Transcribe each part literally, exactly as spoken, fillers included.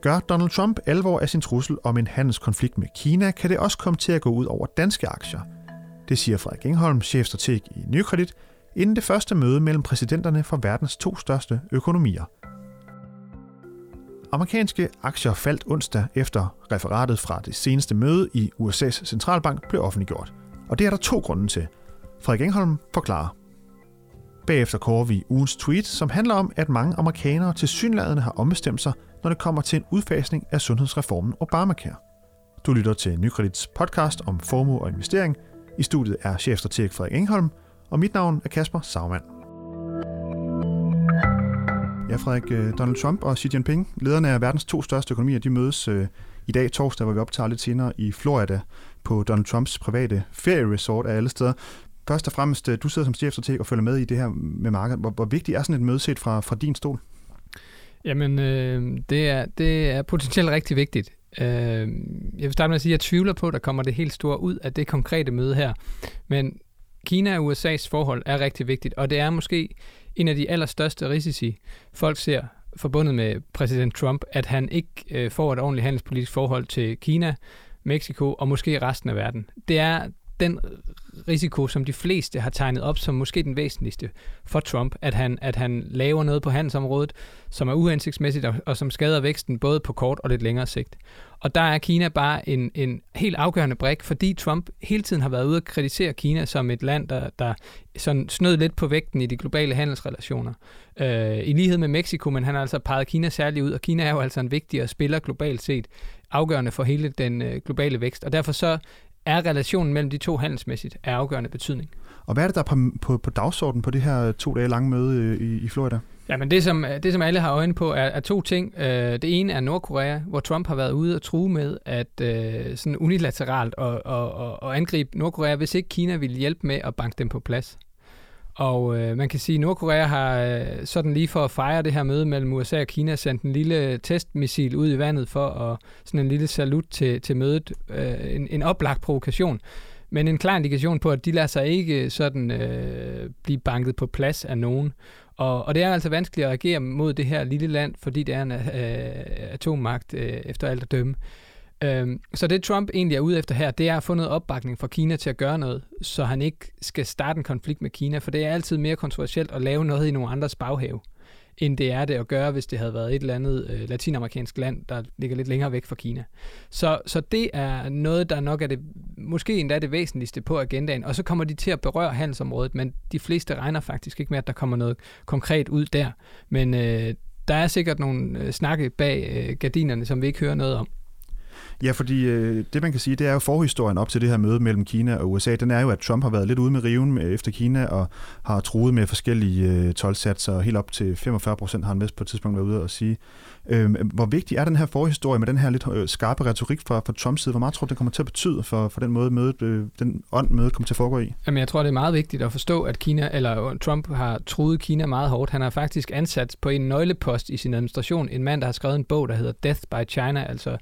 Gør Donald Trump alvor af sin trussel om en handelskonflikt med Kina, kan det også komme til at gå ud over danske aktier. Det siger Frederik Engholm, chefstrateg i Nykredit, inden det første møde mellem præsidenterne fra verdens to største økonomier. Amerikanske aktier faldt onsdag efter referatet fra det seneste møde i U S A's centralbank blev offentliggjort. Og det er der to grunde til. Frederik Engholm forklarer. Bagefter kører vi ugens tweet, som handler om, at mange amerikanere tilsyneladende har ombestemt sig, når det kommer til en udfasning af sundhedsreformen Obamacare. Du lytter til Nykredits podcast om formue og investering. I studiet er chefstrateg Frederik Engholm, og mit navn er Kasper Sagmann. Ja, Frederik, Donald Trump og Xi Jinping, lederne af verdens to største økonomier, de mødes øh, i dag torsdag, hvor vi optager lidt senere i Florida på Donald Trumps private ferieresort af alle steder. Først og fremmest, du sidder som chefstrateg og følger med i det her med markedet. Hvor, hvor vigtigt er sådan et møde set fra, fra din stol? Jamen, øh, det, er, det er potentielt rigtig vigtigt. Øh, jeg vil starte med at sige, at jeg tvivler på, at der kommer det helt store ud af det konkrete møde her. Men Kina og U S A's forhold er rigtig vigtigt, og det er måske en af de allerstørste risici, folk ser forbundet med præsident Trump, at han ikke øh, får et ordentligt handelspolitisk forhold til Kina, Mexico og måske resten af verden. Det er den risiko, som de fleste har tegnet op som måske den væsentligste for Trump, at han, at han laver noget på handelsområdet, som er uhensigtsmæssigt og, og som skader væksten både på kort og lidt længere sigt. Og der er Kina bare en, en helt afgørende brik, fordi Trump hele tiden har været ude at kritisere Kina som et land, der, der sådan snød lidt på vægten i de globale handelsrelationer. Øh, I lighed med Mexico, men han har altså peget Kina særligt ud, og Kina er jo altså en vigtigere spiller globalt set, afgørende for hele den øh, globale vækst. Og derfor så er relationen mellem de to handelsmæssigt af afgørende betydning. Og hvad er det, der er på, på, på dagsordenen på det her to dage lange møde i, i Florida? Jamen det som, det, som alle har øjne på, er, er to ting. Det ene er Nordkorea, hvor Trump har været ude og true med at sådan unilateralt og, og, og, og angribe Nordkorea, hvis ikke Kina ville hjælpe med at banke dem på plads. Og øh, man kan sige, at Nordkorea har øh, sådan lige for at fejre det her møde mellem U S A og Kina sendt en lille testmissil ud i vandet for at, sådan en lille salut til, til mødet. Øh, en, en oplagt provokation, men en klar indikation på, at de lader sig ikke sådan øh, blive banket på plads af nogen. Og, og det er altså vanskeligt at reagere mod det her lille land, fordi det er en øh, atommagt øh, efter alt at dømme. Så det Trump egentlig er ude efter her, det er at få noget opbakning fra Kina til at gøre noget, så han ikke skal starte en konflikt med Kina, for det er altid mere kontroversielt at lave noget i nogle andres baghave, end det er det at gøre, hvis det havde været et eller andet øh, latinamerikansk land, der ligger lidt længere væk fra Kina. Så, så det er noget, der nok er det, måske endda det væsentligste på agendaen, og så kommer de til at berøre handelsområdet, men de fleste regner faktisk ikke med, at der kommer noget konkret ud der. Men øh, der er sikkert nogle øh, snakke bag øh, gardinerne, som vi ikke hører noget om. Ja, fordi øh, det man kan sige, det er jo forhistorien op til det her møde mellem Kina og U S A. Den er jo, at Trump har været lidt ude med riven efter Kina og har truet med forskellige øh, tolvsatser. Helt op til femogfyrre procent har han vist på et tidspunkt været ude og sige. Øh, hvor vigtig er den her forhistorie med den her lidt øh, skarpe retorik fra, fra Trumps side? Hvor meget tror du, den kommer til at betyde for, for den måde, mødet, øh, den ånd mødet kommer til at foregå i? Jamen, jeg tror, det er meget vigtigt at forstå, at Kina, eller Trump har truet Kina meget hårdt. Han har faktisk ansat på en nøglepost i sin administration en mand, der har skrevet en bog, der hedder Death by China, altså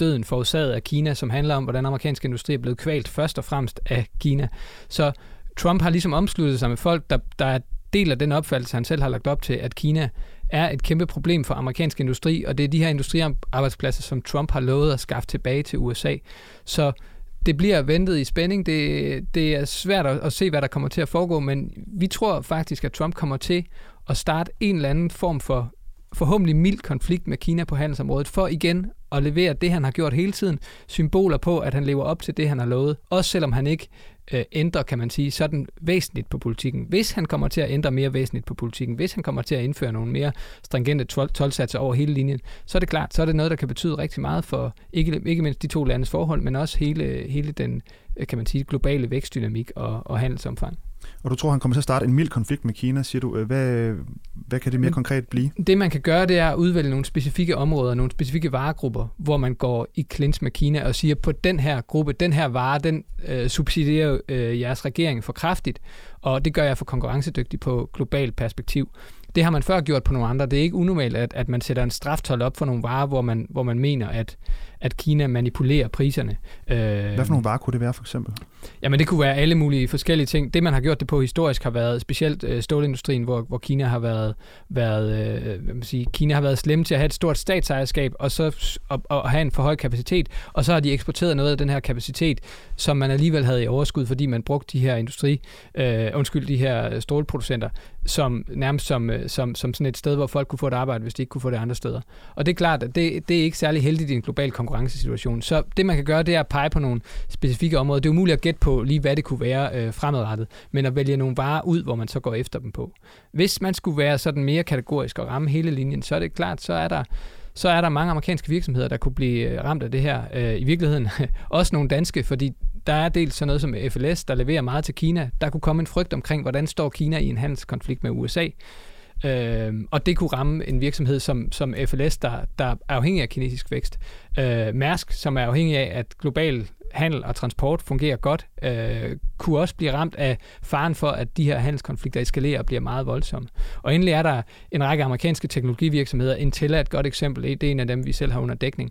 døden forårsaget af Kina, som handler om, hvordan amerikansk industri er blevet kvalt først og fremmest af Kina. Så Trump har ligesom omsluttet sig med folk, der, der deler den opfattelse, han selv har lagt op til, at Kina er et kæmpe problem for amerikansk industri, og det er de her industriarbejdspladser, som Trump har lovet at skaffe tilbage til U S A. Så det bliver ventet i spænding. Det, det er svært at, at se, hvad der kommer til at foregå, men vi tror faktisk, at Trump kommer til at starte en eller anden form for forhåbentlig mild konflikt med Kina på handelsområdet, for igen og leverer det, han har gjort hele tiden, symboler på, at han lever op til det, han har lovet, også selvom han ikke øh, ændrer, kan man sige, sådan væsentligt på politikken. Hvis han kommer til at ændre mere væsentligt på politikken, hvis han kommer til at indføre nogle mere stringente tolvsatser over hele linjen, så er det klart, så er det noget, der kan betyde rigtig meget for, ikke, ikke mindst de to landes forhold, men også hele, hele den, kan man sige, globale vækstdynamik og, og handelsomfang. Og du tror, han kommer til at starte en mild konflikt med Kina, siger du. Hvad, hvad kan det mere konkret blive? Det, man kan gøre, det er at udvælge nogle specifikke områder, nogle specifikke varegrupper, hvor man går i clinch med Kina og siger, på den her gruppe, den her vare, den øh, subsidierer øh, jeres regering for kraftigt, og det gør jeg for konkurrencedygtig på globalt perspektiv. Det har man før gjort på nogle andre. Det er ikke unormalt, at, at man sætter en straftold op for nogle varer, hvor man, hvor man mener, at, at Kina manipulerer priserne. Øh, Hvad for nogle varer kunne det være, for eksempel? Jamen det kunne være alle mulige forskellige ting. Det man har gjort det på historisk har været specielt øh, stålindustrien, hvor, hvor Kina har været, været øh, hvad man siger, Kina har været slemme til at have et stort statsejerskab og så og, og have en for høj kapacitet, og så har de eksporteret noget af den her kapacitet, som man alligevel havde i overskud, fordi man brugte de her industri, øh, undskyld de her stålproducenter, som nærmest som, som, som sådan et sted, hvor folk kunne få et arbejde, hvis de ikke kunne få det andre steder. Og det er klart, at det, det er ikke særlig heldigt i en global konkurrencesituation. Så det man kan gøre, det er at pege på nogle specifikke områder. Det er umuligt at gætte på lige, hvad det kunne være øh, fremadrettet, men at vælge nogle varer ud, hvor man så går efter dem på. Hvis man skulle være sådan mere kategorisk og ramme hele linjen, så er det klart, så er der så er der mange amerikanske virksomheder, der kunne blive ramt af det her. Øh, I virkeligheden også nogle danske, fordi der er dels sådan noget som F L S, der leverer meget til Kina. Der kunne komme en frygt omkring, hvordan står Kina i en handelskonflikt med U S A. Øh, og det kunne ramme en virksomhed som, som F L S, der, der er afhængig af kinesisk vækst. Øh, Mærsk, som er afhængig af, at global handel og transport fungerer godt, øh, kunne også blive ramt af faren for, at de her handelskonflikter eskalerer og bliver meget voldsomme. Og endelig er der en række amerikanske teknologivirksomheder. Intel er et godt eksempel. Det er en af dem, vi selv har under dækning,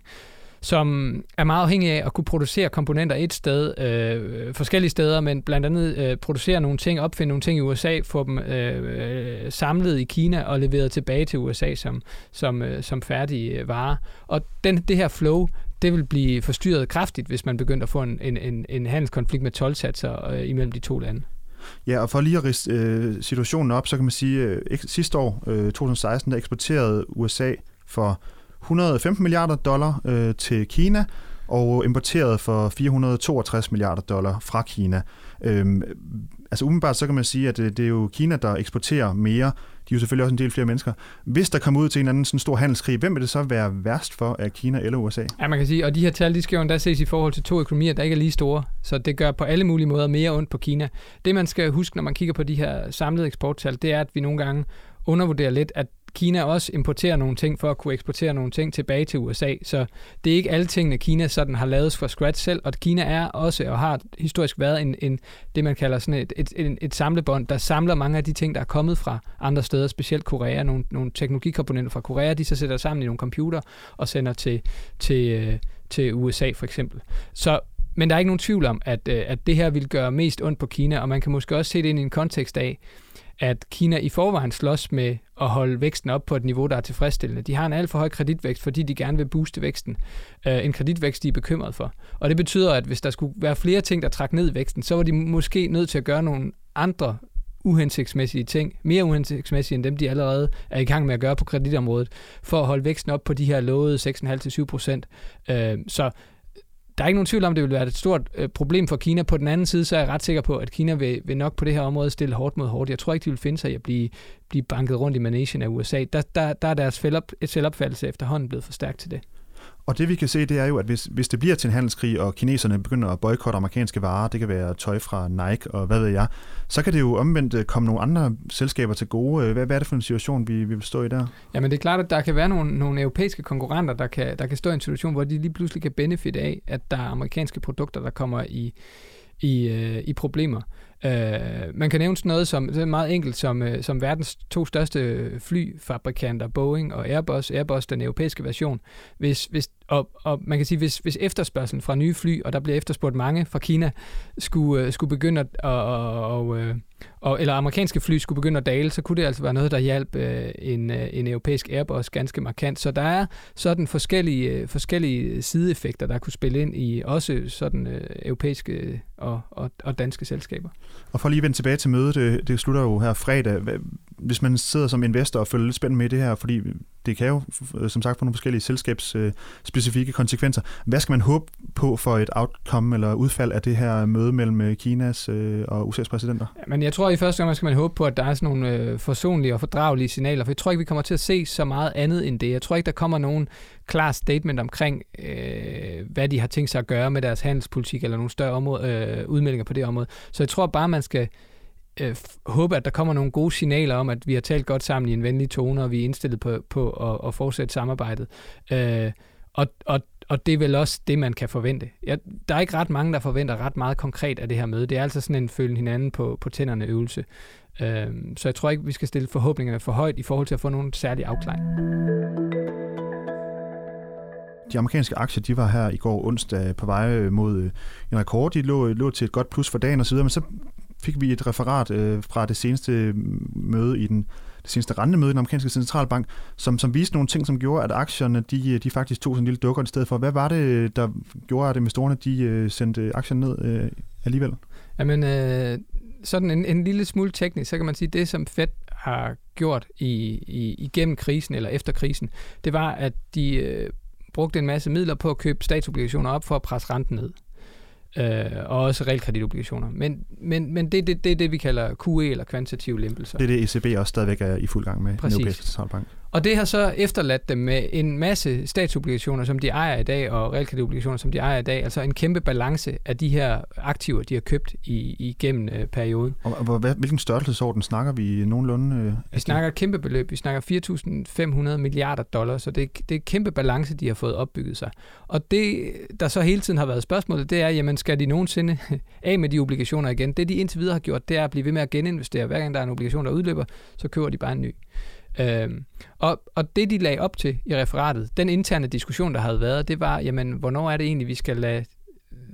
som er meget afhængig af at kunne producere komponenter et sted, øh, forskellige steder, men blandt andet øh, producere nogle ting, opfinde nogle ting i U S A, få dem øh, samlet i Kina og leveret tilbage til U S A som, som, øh, som færdige varer. Og den, det her flow, det vil blive forstyrret kraftigt, hvis man begynder at få en, en, en handelskonflikt med tolvsatser øh, imellem de to lande. Ja, og for lige at riste øh, situationen op, så kan man sige, at øh, sidste år, øh, to tusind og seksten, der eksporterede U S A for et hundrede og femten milliarder dollar øh, til Kina, og importeret for fire hundrede og toogtres milliarder dollar fra Kina. Øhm, altså umiddelbart så kan man sige, at det, det er jo Kina, der eksporterer mere. De er jo selvfølgelig også en del flere mennesker. Hvis der kommer ud til en anden sådan stor handelskrig, hvem vil det så være værst for af Kina eller U S A? Ja, man kan sige, og de her tal, de skal jo endda ses i forhold til to økonomier, der ikke er lige store. Så det gør på alle mulige måder mere ondt på Kina. Det man skal huske, når man kigger på de her samlede eksporttal, det er, at vi nogle gange undervurderer lidt, at Kina også importerer nogle ting for at kunne eksportere nogle ting tilbage til U S A, så det er ikke alle tingene, Kina sådan har lavet fra scratch selv, og Kina er også og har historisk været en, en det, man kalder sådan et, et, et, et samlebånd, der samler mange af de ting, der er kommet fra andre steder, specielt Korea, nogle, nogle teknologikomponenter fra Korea, de så sætter sammen i nogle computer og sender til, til, til U S A for eksempel. Så men der er ikke nogen tvivl om, at, at det her vil gøre mest ondt på Kina, og man kan måske også se det ind i en kontekst af, at Kina i forvejen slås med at holde væksten op på et niveau, der er tilfredsstillende. De har en alt for høj kreditvækst, fordi de gerne vil booste væksten. Øh, en kreditvækst, de er bekymret for. Og det betyder, at hvis der skulle være flere ting, der trak ned i væksten, så var de måske nødt til at gøre nogle andre uhensigtsmæssige ting, mere uhensigtsmæssige end dem, de allerede er i gang med at gøre på kreditområdet, for at holde væksten op på de her lovede seks komma fem til syv procent. Øh, så der er ikke nogen tvivl om, det vil være et stort øh, problem for Kina. På den anden side, så er jeg ret sikker på, at Kina vil, vil nok på det her område stille hårdt mod hårdt. Jeg tror ikke, de vil finde sig i at blive, blive banket rundt i managen af U S A. Der, der, der er deres fællop, et selvopfattelse efterhånden blevet for stærkt til det. Og det vi kan se, det er jo, at hvis, hvis det bliver til en handelskrig, og kineserne begynder at boykotte amerikanske varer, det kan være tøj fra Nike og hvad ved jeg, så kan det jo omvendt komme nogle andre selskaber til gode. Hvad, hvad er det for en situation, vi, vi vil stå i der? Jamen det er klart, at der kan være nogle, nogle europæiske konkurrenter, der kan, der kan stå i en situation, hvor de lige pludselig kan benefit af, at der er amerikanske produkter, der kommer i, i, i problemer. Uh, man kan nævne sådan noget som, det er meget enkelt, som, uh, som verdens to største flyfabrikanter, Boeing og Airbus, Airbus den europæiske version. Hvis, hvis, og, og man kan sige, hvis, hvis efterspørgselen fra nye fly, og der bliver efterspurgt mange fra Kina, skulle, uh, skulle begynde at, og, og, uh, og, eller amerikanske fly skulle begynde at dale, så kunne det altså være noget, der hjalp uh, en, uh, en europæisk Airbus ganske markant. Så der er sådan forskellige, uh, forskellige sideeffekter, der kunne spille ind i også sådan uh, europæiske og, og, og danske selskaber. Og for lige at vende tilbage til mødet, det, det slutter jo her fredag. Hvis man sidder som investor og følger lidt spændt med det her, fordi det kan jo, som sagt, få nogle forskellige selskabsspecifikke konsekvenser. Hvad skal man håbe på for et outcome eller udfald af det her møde mellem Kinas og U S A's præsidenter? Ja, men jeg tror i første gang skal man håbe på, at der er sådan nogle forsonlige og fordragelige signaler, for jeg tror ikke, vi kommer til at se så meget andet end det. Jeg tror ikke, der kommer nogen klar statement omkring, øh, hvad de har tænkt sig at gøre med deres handelspolitik eller nogle større område, øh, udmeldinger på det område. Så jeg tror bare, man skal øh, håbe, at der kommer nogle gode signaler om, at vi har talt godt sammen i en venlig tone, og vi er indstillet på, på at, at fortsætte samarbejdet. Øh, og, og, og det er vel også det, man kan forvente. Jeg, der er ikke ret mange, der forventer ret meget konkret af det her møde. Det er altså sådan en følge hinanden på, på tænderne øvelse. Øh, så jeg tror ikke, vi skal stille forhåbningerne for højt i forhold til at få nogen særlig afklaring. De amerikanske aktier, de var her i går onsdag på vej mod en rekord. De lå, lå til et godt plus for dagen osv., men så fik vi et referat øh, fra det seneste møde i den det seneste rentemøde i den amerikanske centralbank, som, som viste nogle ting, som gjorde, at aktierne de, de faktisk tog sådan en lille dukker i stedet for. Hvad var det, der gjorde, at investorerne de sendte aktierne ned øh, alligevel? Jamen, øh, sådan en, en lille smule teknisk, så kan man sige, det som Fed har gjort i, i, igennem krisen eller efter krisen, det var, at de øh, brugte en masse midler på at købe statsobligationer op for at presse renten ned. Øh, og også realkreditobligationer. Men, men, men det er det, det, det, vi kalder Q E eller kvantitative lempelser. Det er det E C B også stadigvæk er i fuld gang med. Præcis. Den europæiske centralbank. Og det har så efterladt dem med en masse statsobligationer, som de ejer i dag, og realkreditobligationer, som de ejer i dag. Altså en kæmpe balance af de her aktiver, de har købt i, igennem øh, perioden. Og, og hvilken størrelsesorden snakker vi nogenlunde? Øh, vi snakker et kæmpe beløb. Vi snakker fire tusind fem hundrede milliarder dollar, så det, det er et kæmpe balance, de har fået opbygget sig. Og det, der så hele tiden har været spørgsmålet, det er, jamen skal de nogensinde af med de obligationer igen? Det, de indtil videre har gjort, det er at blive ved med at geninvestere. Hver gang der er en obligation, der udløber, så køber de bare en ny. Øhm, og, og det de lagde op til i referatet, den interne diskussion der havde været, det var, jamen hvornår er det egentlig vi skal lade,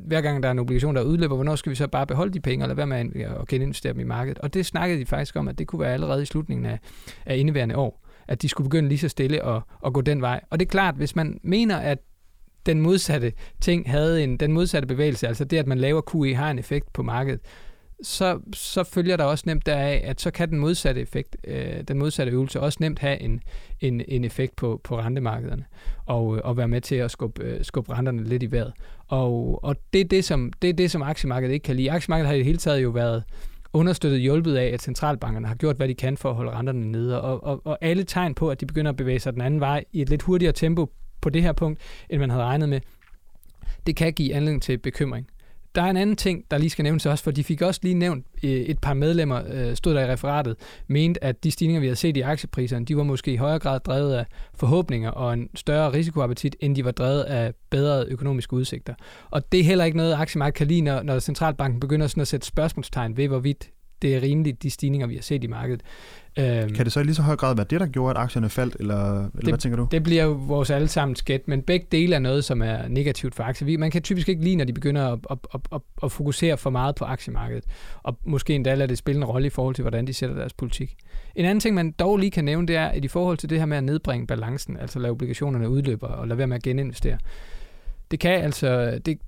hver gang der er en obligation der udløber, hvornår skal vi så bare beholde de penge og lade være med at geninvestere dem i markedet? Og det snakkede de faktisk om, at det kunne være allerede i slutningen af, af indeværende år, at de skulle begynde lige så stille og, og gå den vej. Og det er klart, hvis man mener at den modsatte ting havde en, den modsatte bevægelse, altså det at man laver Q E har en effekt på markedet, Så, så følger der også nemt deraf, at så kan den modsatte effekt, øh, den modsatte øvelse også nemt have en, en, en effekt på, på rentemarkederne og, og være med til at skubbe, skubbe renterne lidt i vejret. Og, og det, er det, som, det er det, som aktiemarkedet ikke kan lide. Aktiemarkedet har i det hele taget jo været understøttet hjulpet af, at centralbankerne har gjort, hvad de kan for at holde renterne nede. Og, og, og alle tegn på, at de begynder at bevæge sig den anden vej i et lidt hurtigere tempo på det her punkt, end man havde regnet med, det kan give anledning til bekymring. Der er en anden ting, der lige skal nævnes også, for de fik også lige nævnt, et par medlemmer stod der i referatet, mente, at de stigninger, vi havde set i aktiepriserne, de var måske i højere grad drevet af forhåbninger og en større risikoappetit, end de var drevet af bedre økonomiske udsigter. Og det er heller ikke noget, aktiemarkedet kan lide, når, når centralbanken begynder sådan at sætte spørgsmålstegn ved, hvorvidt det er rimeligt, de stigninger, vi har set i markedet. Øhm, kan det så i lige så høj grad være det, der gjorde, at aktierne faldt, eller, eller det, hvad tænker du? Det bliver jo vores allesammens gæt, men begge dele er noget, som er negativt for aktier. Man kan typisk ikke lide, når de begynder at, at, at, at, at fokusere for meget på aktiemarkedet, og måske endda lader det spille en rolle i forhold til, hvordan de sætter deres politik. En anden ting, man dog lige kan nævne, det er, at i forhold til det her med at nedbringe balancen, altså lade obligationerne udløbe og lade være med at geninvestere, det kan altså... Det,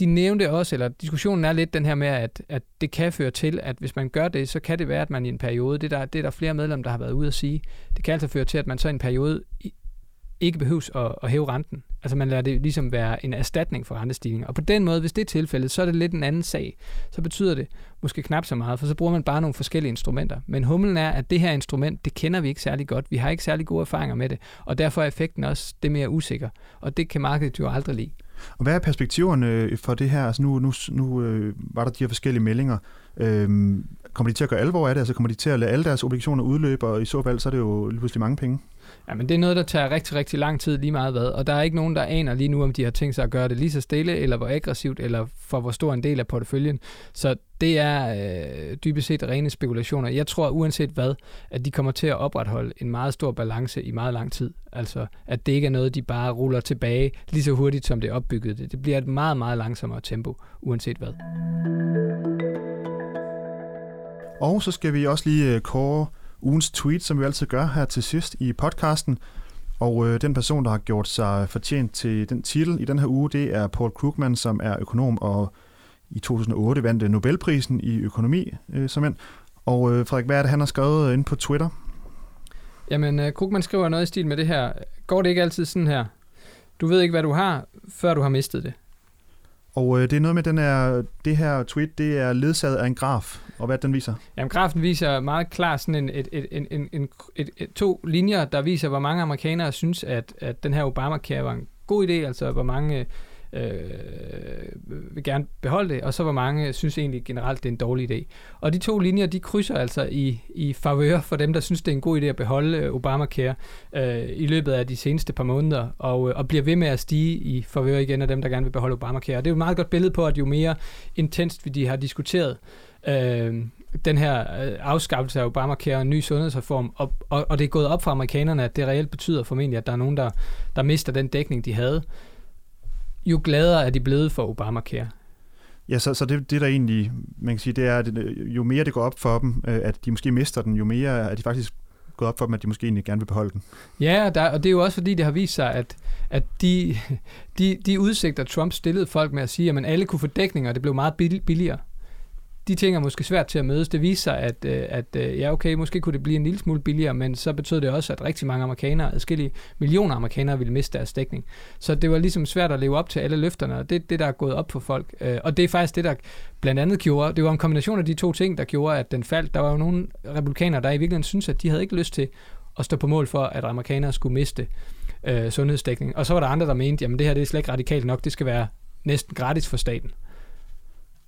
De nævnte også, eller diskussionen er lidt den her med, at, at det kan føre til, at hvis man gør det, så kan det være, at man i en periode, det er der, det er der flere medlemmer, der har været ude at sige, det kan altså føre til, at man så i en periode ikke behøves at, at hæve renten. Altså man lader det ligesom være en erstatning for rentestigninger. Og på den måde, hvis det er tilfældet, så er det lidt en anden sag. Så betyder det måske knap så meget, for så bruger man bare nogle forskellige instrumenter. Men humlen er, at det her instrument, det kender vi ikke særlig godt. Vi har ikke særlig gode erfaringer med det, og derfor er effekten også det mere usikker. Og det kan markedet jo aldrig lide. Og hvad er perspektiverne for det her? Altså nu, nu, nu øh, var der de her forskellige meldinger. Øhm, kommer de til at gøre alvor af det? Altså kommer de til at lade alle deres obligationer udløbe? Og i så fald, så er det jo lige pludselig mange penge. Jamen det er noget, der tager rigtig, rigtig lang tid lige meget hvad. Og der er ikke nogen, der aner lige nu, om de har tænkt sig at gøre det lige så stille, eller hvor aggressivt, eller for hvor stor en del af porteføljen. Så det er øh, dybest set rene spekulationer. Jeg tror uanset hvad, at de kommer til at opretholde en meget stor balance i meget lang tid. Altså at det ikke er noget, de bare ruller tilbage lige så hurtigt, som det opbyggede det. Det bliver et meget, meget langsommere tempo, uanset hvad. Og så skal vi også lige kåre ugens tweet, som vi altid gør her til sidst i podcasten. Og øh, den person, der har gjort sig fortjent til den titel i den her uge, det er Paul Krugman, som er økonom og i to tusind og otte vandt Nobelprisen i økonomi øh, som end. Og øh, Frederik, hvad er det, han har skrevet inde på Twitter? Jamen, øh, Krugman skriver noget i stil med det her. Går det ikke altid sådan her? Du ved ikke, hvad du har, før du har mistet det. Og øh, det er noget med den her, det her tweet, det er ledsaget af en graf. Og hvad den viser? Jamen, grafen viser meget klart sådan en, et, et, en, en, et, et, to linjer, der viser, hvor mange amerikanere synes, at, at den her Obamacare var en god idé, altså hvor mange øh, vil gerne beholde det, og så hvor mange synes egentlig generelt, det er en dårlig idé. Og de to linjer, de krydser altså i, i favør for dem, der synes, det er en god idé at beholde Obamacare øh, i løbet af de seneste par måneder, og, og bliver ved med at stige i favør igen af dem, der gerne vil beholde Obamacare. Og det er jo et meget godt billede på, at jo mere intenst vi de har diskuteret, Øh, den her afskaffelse af Obamacare og en ny sundhedsreform, og, og, og det er gået op for amerikanerne, at det reelt betyder formentlig, at der er nogen, der, der mister den dækning, de havde, jo gladere er de blevet for Obamacare. Ja, så, så det, det der egentlig, man kan sige, det er, at jo mere det går op for dem, at de måske mister den, jo mere er de faktisk gået op for dem, at de måske egentlig gerne vil beholde den. Ja, der, og det er jo også fordi, det har vist sig, at, at de, de, de udsigter, Trump stillede folk med at sige, at alle kunne få dækning, og det blev meget billigere. De ting er måske svært til at mødes. Det viser sig, at, at ja, okay, måske kunne det blive en lille smule billigere, men så betød det også, at rigtig mange amerikanere, adskillige millioner amerikanere, ville miste deres dækning. Så det var ligesom svært at leve op til alle løfterne, og det er det, der er gået op for folk. Og det er faktisk det, der blandt andet gjorde, det var en kombination af de to ting, der gjorde, at den faldt. Der var jo nogle republikanere, der i virkeligheden syntes, at de havde ikke lyst til at stå på mål for, at amerikanere skulle miste øh, sundhedsdækning. Og så var der andre, der mente, jamen det her det er slet ikke radikalt nok, det skal være næsten gratis for staten.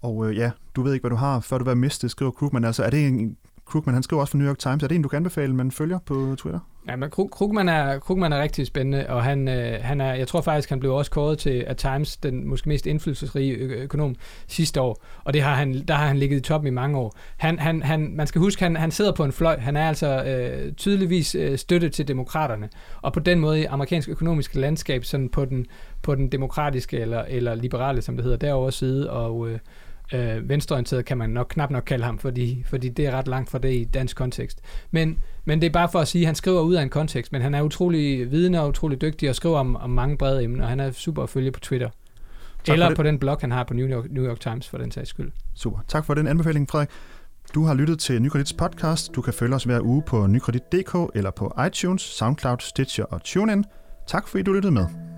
Og øh, ja, du ved ikke, hvad du har, før du var mistet, skriver Krugman. Altså, er det en, Krugman, han skriver også for New York Times, er det en, du kan anbefale, man følger på Twitter? Ja, men Krugman er, Krugman er rigtig spændende, og han, øh, han er, jeg tror faktisk, han blev også kåret til at Times, den måske mest indflydelsesrige økonom sidste år, og det har han, der har han ligget i toppen i mange år. Han, han, han, man skal huske, han, han sidder på en fløj, han er altså øh, tydeligvis øh, støtte til demokraterne, og på den måde i amerikansk økonomisk landskab, sådan på den, på den demokratiske eller, eller liberale, som det hedder, derovre side, og øh, Øh, venstreorienteret kan man nok knap nok kalde ham, fordi, fordi det er ret langt fra det i dansk kontekst. Men, men det er bare for at sige, at han skriver ud af en kontekst, men han er utrolig vidende og utrolig dygtig og skriver om, om mange brede emner, og han er super at følge på Twitter. Tak eller på den blog, han har på New York, New York Times, for den sags skyld. Super. Tak for den anbefaling, Frederik. Du har lyttet til Nykredits podcast. Du kan følge os hver uge på nykredit punktum d k eller på iTunes, SoundCloud, Stitcher og TuneIn. Tak fordi du lyttede med.